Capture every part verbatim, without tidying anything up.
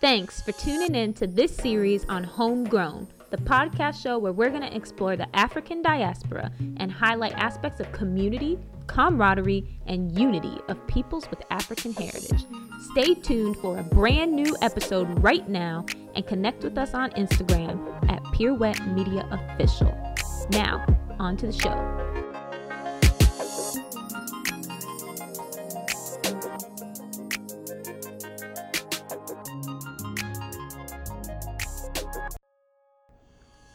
Thanks for tuning in to this series on Homegrown, the podcast show where we're going to explore the African diaspora and highlight aspects of community, camaraderie, and unity of peoples with African heritage. Stay tuned for a brand new episode right now and connect with us on Instagram at Pirouette Media Official. Now, on to the show.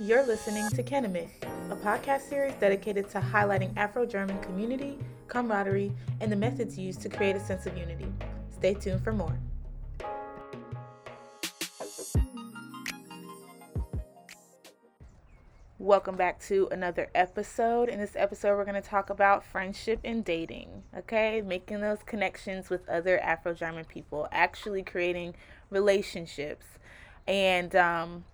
You're listening to Kenemich, a podcast series dedicated to highlighting Afro-German community, camaraderie, and the methods used to create a sense of unity. Stay tuned for more. Welcome back to another episode. In this episode, we're going to talk about friendship and dating, okay? Making those connections with other Afro-German people, actually creating relationships. And, um...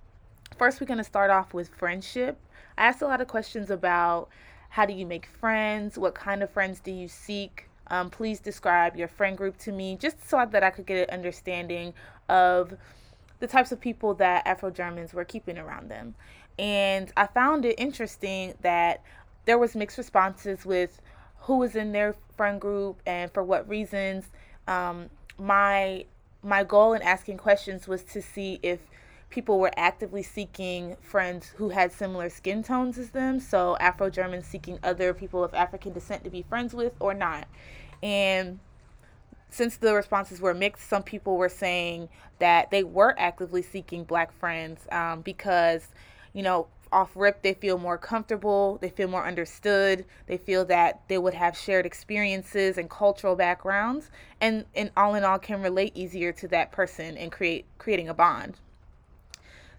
First, we're going to start off with friendship. I asked a lot of questions about how do you make friends? What kind of friends do you seek? Um, please describe your friend group to me, just so that I could get an understanding of the types of people that Afro-Germans were keeping around them. And I found it interesting that there was mixed responses with who was in their friend group and for what reasons. Um, my my goal in asking questions was to see if people were actively seeking friends who had similar skin tones as them, so Afro-Germans seeking other people of African descent to be friends with or not. And since the responses were mixed, some people were saying that they were actively seeking Black friends um, because, you know, off rip, they feel more comfortable, they feel more understood, they feel that they would have shared experiences and cultural backgrounds, and, and all in all can relate easier to that person and create creating a bond.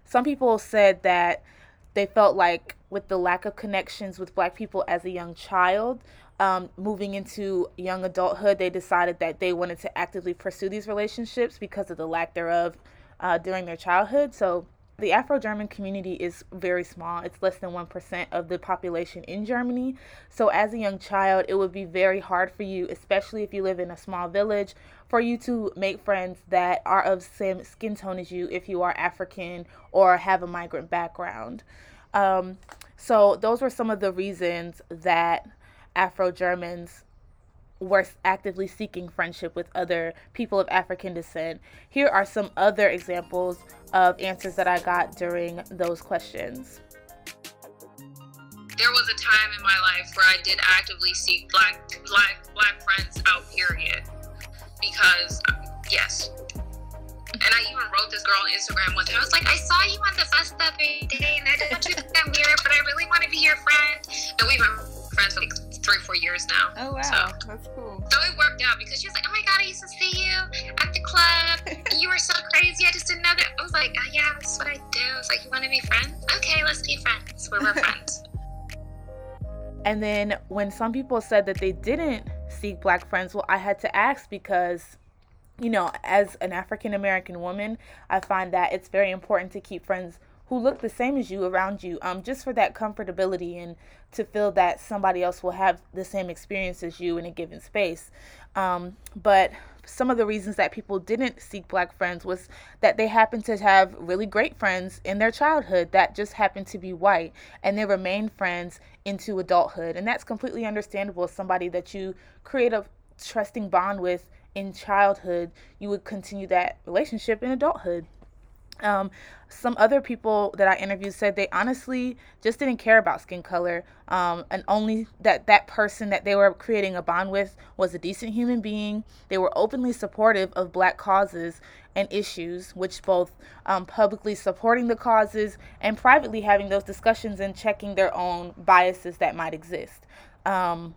Some people said that they felt like with the lack of connections with Black people as a young child, um, moving into young adulthood, they decided that they wanted to actively pursue these relationships because of the lack thereof uh, during their childhood. So the Afro-German community is very small. It's less than one percent of the population in Germany. So as a young child, it would be very hard for you, especially if you live in a small village, for you to make friends that are of same skin tone as you if you are African or have a migrant background. Um, so those were some of the reasons that Afro-Germans were actively seeking friendship with other people of African descent. Here are some other examples of answers that I got during those questions. There was a time in my life where I did actively seek black black black friends out, period. Because yes. And I even wrote this girl on Instagram once. I was like, I saw you on the bus the other day and I didn't want you to think I'm weird, but I really want to be your friend. And we've been friends for like three or four years now. Oh wow, so that's cool. So it worked out because she was like, oh my god, I used to see you at the club. You were so crazy. I just didn't know that. I was like, oh yeah, that's what I do. It's like, you want to be friends? Okay, let's be friends. We're, we're friends. And then when some people said that they didn't seek Black friends, well, I had to ask because, you know, as an African-American woman, I find that it's very important to keep friends who look the same as you around you, um, just for that comfortability and to feel that somebody else will have the same experience as you in a given space. Um, but some of the reasons that people didn't seek Black friends was that they happened to have really great friends in their childhood that just happened to be white, and they remained friends into adulthood. And that's completely understandable. Somebody that you create a trusting bond with in childhood, you would continue that relationship in adulthood. Um, some other people that I interviewed said they honestly just didn't care about skin color, um, and only that that person that they were creating a bond with was a decent human being. They were openly supportive of Black causes and issues, which both um, publicly supporting the causes and privately having those discussions and checking their own biases that might exist. Um,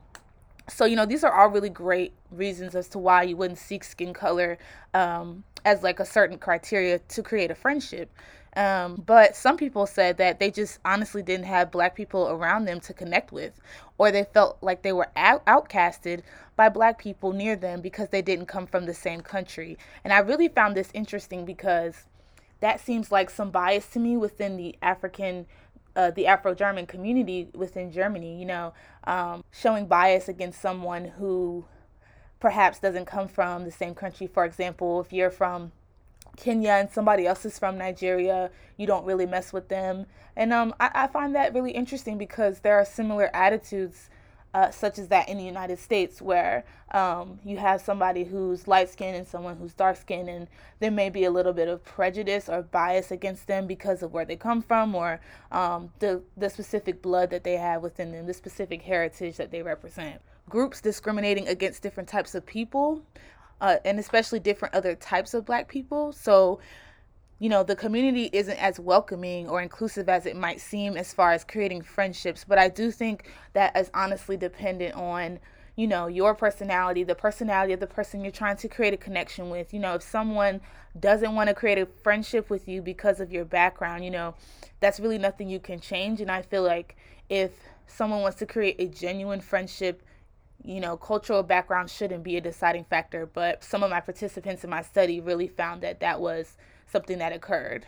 so, you know, these are all really great reasons as to why you wouldn't seek skin color um, as like a certain criteria to create a friendship. Um, but some people said that they just honestly didn't have Black people around them to connect with, or they felt like they were out- outcasted by Black people near them because they didn't come from the same country. And I really found this interesting because that seems like some bias to me within the African Uh, the Afro-German community within Germany, you know, um, showing bias against someone who perhaps doesn't come from the same country. For example, if you're from Kenya and somebody else is from Nigeria, you don't really mess with them. And um, I, I find that really interesting because there are similar attitudes uh, such as that in the United States, where um, you have somebody who's light-skinned and someone who's dark-skinned, and there may be a little bit of prejudice or bias against them because of where they come from, or um, the, the specific blood that they have within them, the specific heritage that they represent. Groups discriminating against different types of people, Uh, and especially different other types of Black people. So, you know, the community isn't as welcoming or inclusive as it might seem as far as creating friendships. But I do think that is honestly dependent on, you know, your personality, the personality of the person you're trying to create a connection with. You know, if someone doesn't want to create a friendship with you because of your background, you know, that's really nothing you can change. And I feel like if someone wants to create a genuine friendship, you know, cultural background shouldn't be a deciding factor, but some of my participants in my study really found that that was something that occurred.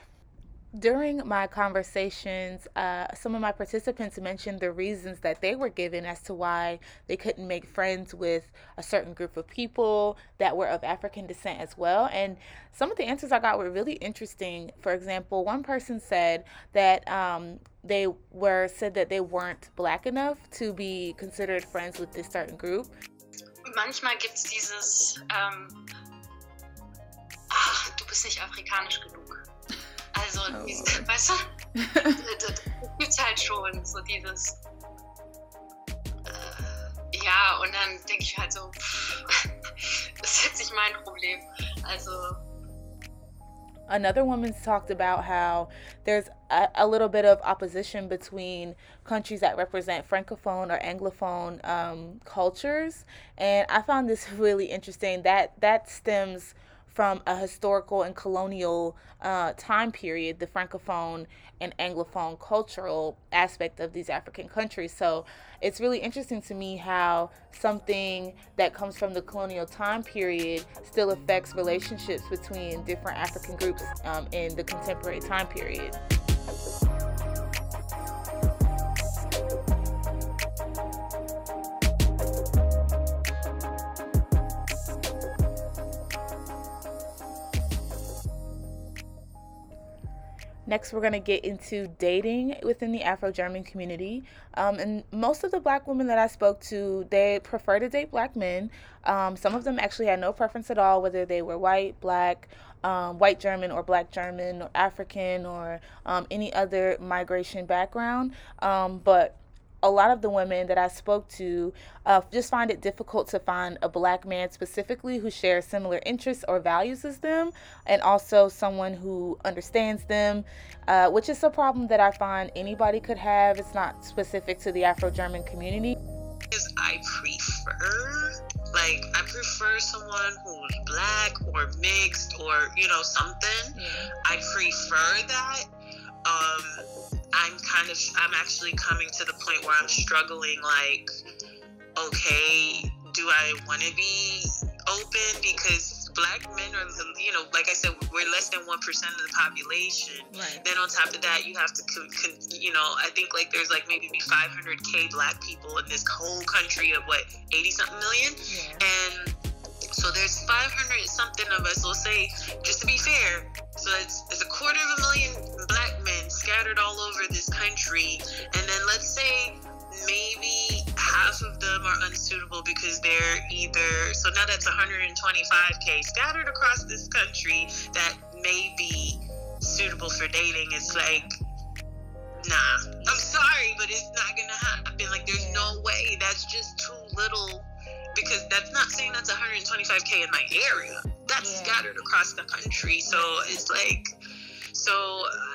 During my conversations, uh, some of my participants mentioned the reasons that they were given as to why they couldn't make friends with a certain group of people that were of African descent as well. And some of the answers I got were really interesting. For example, one person said that um, they were said that they weren't Black enough to be considered friends with this certain group. Manchmal gibt's dieses, um, ach, du bist nicht afrikanisch genug. Also, oh. Diese, weißt du, das gibt's halt schon, so dieses, äh, ja, und dann denke ich halt so, pff, das ist jetzt nicht mein Problem, also. Another woman talked about how there's a, a little bit of opposition between countries that represent Francophone or Anglophone um, cultures, and I found this really interesting. That, that stems from a historical and colonial uh, time period, the Francophone and Anglophone cultural aspect of these African countries. So it's really interesting to me how something that comes from the colonial time period still affects relationships between different African groups um, in the contemporary time period. Next, we're going to get into dating within the Afro-German community. Um, and most of the Black women that I spoke to, they prefer to date Black men. Um, some of them actually had no preference at all, whether they were white, Black, um, white German or Black German or African or um, any other migration background. Um, but a lot of the women that I spoke to uh, just find it difficult to find a Black man specifically who shares similar interests or values as them, and also someone who understands them, uh, which is a problem that I find anybody could have. It's not specific to the Afro-German community. I prefer, like, I prefer someone who's Black or mixed or, you know, something. Yeah. I prefer that. Um, I'm kind of, I'm actually coming to the point where I'm struggling, like, okay, do I want to be open? Because Black men are, you know, like I said, we're less than one percent of the population. Right. Then on top of that, you have to, con- con- you know, I think, like, there's, like, maybe five hundred thousand Black people in this whole country of, what, eighty-something million? Yeah. And so there's five hundred something of us, we'll say, just to be fair, so it's, it's a quarter of a million Black men scattered all over this country, and then let's say maybe half of them are unsuitable because they're either, so now that's one hundred twenty-five thousand scattered across this country that may be suitable for dating. It's like, nah, I'm sorry, but it's not gonna happen. Like, there's no way. That's just too little. Because that's not saying that's one hundred twenty-five thousand in my area. That's yeah. Scattered across the country. So it's like, so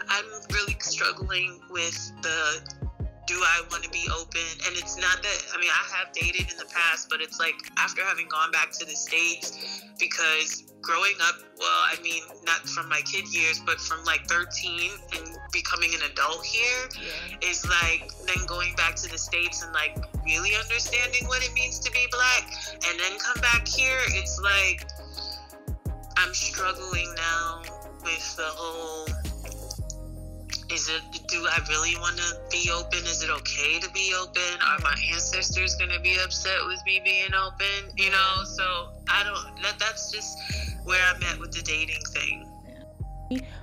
I'm really struggling with the, do I want to be open? And it's not that, I mean, I have dated in the past, but it's like after having gone back to the States, because growing up, well, I mean, not from my kid years, but from like thirteen and becoming an adult here yeah. is like, then going back to the States and like really understanding what it means to be Black and then come back here, it's like, I'm struggling now with the whole, is it, do I really want to be open? Is it okay to be open? Are my ancestors going to be upset with me being open? You know, so I don't, that, that's just where I'm at with the dating thing.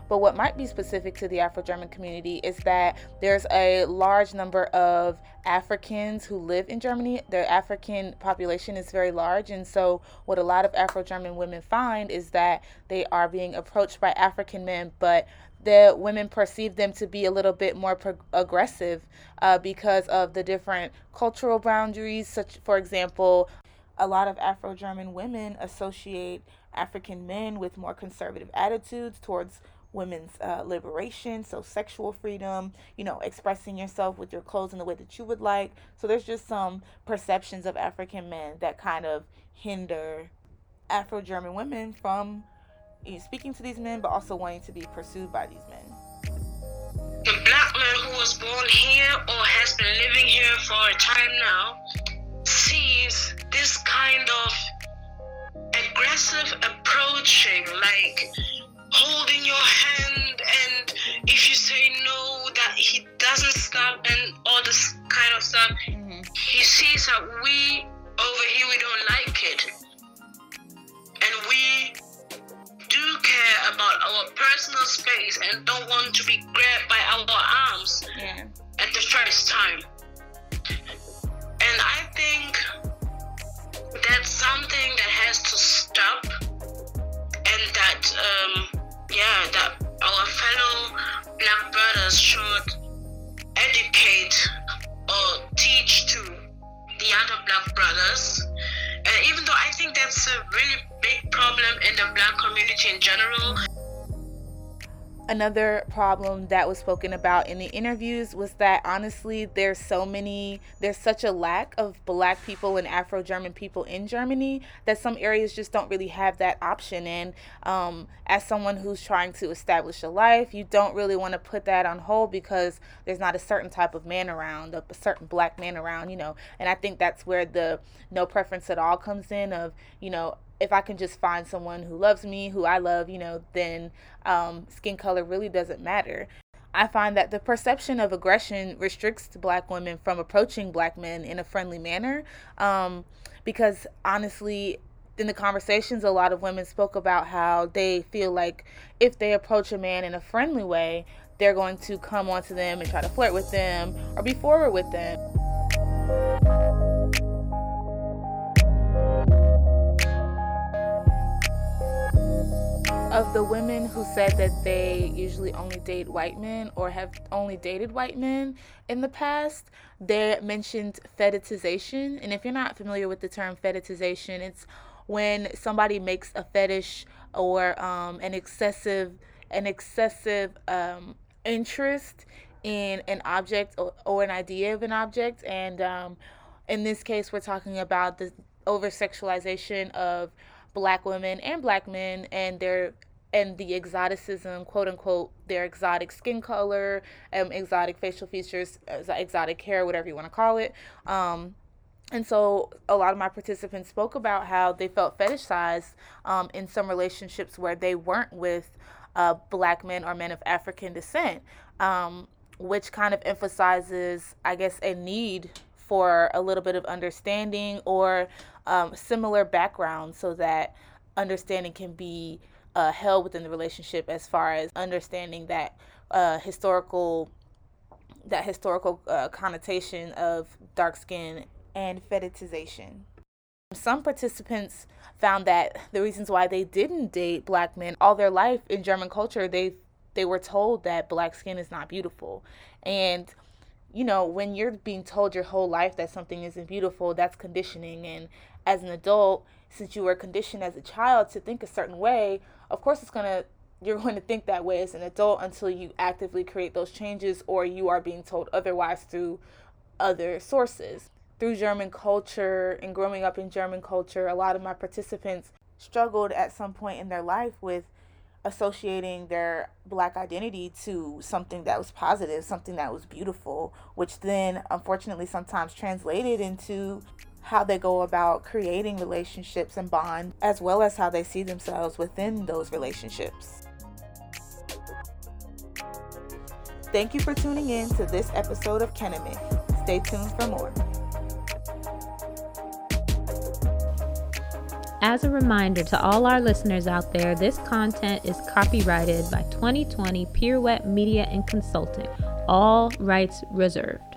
But what might be specific to the Afro-German community is that there's a large number of Africans who live in Germany. The African population is very large, and so what a lot of Afro-German women find is that they are being approached by African men, but the women perceive them to be a little bit more pro- aggressive uh, because of the different cultural boundaries. Such, for example, a lot of Afro-German women associate African men with more conservative attitudes towards women's uh, liberation, so sexual freedom, you know, expressing yourself with your clothes in the way that you would like. So there's just some perceptions of African men that kind of hinder Afro-German women from you know, speaking to these men, but also wanting to be pursued by these men. The black man who was born here or has been living here for a time now sees this kind of aggressive approaching, like holding your hand, and if you say no, that he doesn't stop, and all this kind of stuff. Mm-hmm. He sees that we over here, we don't like it, and we do care about our personal space and don't want to be grabbed by our arms yeah. at the first time. And I think that's something that has to stop, and that um, yeah, that our fellow black brothers should educate or teach to the other black brothers. And even though I think that's a really big problem in the black community in general. Another problem that was spoken about in the interviews was that, honestly, there's so many, there's such a lack of Black people and Afro-German people in Germany that some areas just don't really have that option. And um, as someone who's trying to establish a life, you don't really want to put that on hold because there's not a certain type of man around, a certain Black man around, you know. And I think that's where the no preference at all comes in of, you know, if I can just find someone who loves me, who I love, you know, then um, skin color really doesn't matter. I find that the perception of aggression restricts Black women from approaching Black men in a friendly manner, um, because honestly, in the conversations, a lot of women spoke about how they feel like if they approach a man in a friendly way, they're going to come onto them and try to flirt with them or be forward with them. Of the women who said that they usually only date white men or have only dated white men in the past, they mentioned fetishization. And if you're not familiar with the term fetishization, it's when somebody makes a fetish or um, an excessive, an excessive um, interest in an object or, or an idea of an object. And um, in this case, we're talking about the over-sexualization of Black women and Black men and their and the exoticism, quote unquote, their exotic skin color, um, exotic facial features, exotic hair, whatever you want to call it. Um, and so a lot of my participants spoke about how they felt fetishized um, in some relationships where they weren't with uh, Black men or men of African descent, um, which kind of emphasizes, I guess, a need for a little bit of understanding or um, similar background so that understanding can be uh, held within the relationship, as far as understanding that uh, historical that historical uh, connotation of dark skin and fetishization. Some participants found that the reasons why they didn't date Black men all their life in German culture, they they were told that Black skin is not beautiful. And you know, when you're being told your whole life that something isn't beautiful, that's conditioning. And as an adult, since you were conditioned as a child to think a certain way, of course it's gonna you're going to think that way as an adult until you actively create those changes or you are being told otherwise through other sources. Through German culture and growing up in German culture, a lot of my participants struggled at some point in their life with associating their Black identity to something that was positive, something that was beautiful, which then unfortunately sometimes translated into how they go about creating relationships and bonds, as well as how they see themselves within those relationships. Thank you for tuning in to this episode of Kenemich. Stay tuned for more. As a reminder to all our listeners out there, this content is copyrighted by twenty twenty Pirouette Media and Consulting. All rights reserved.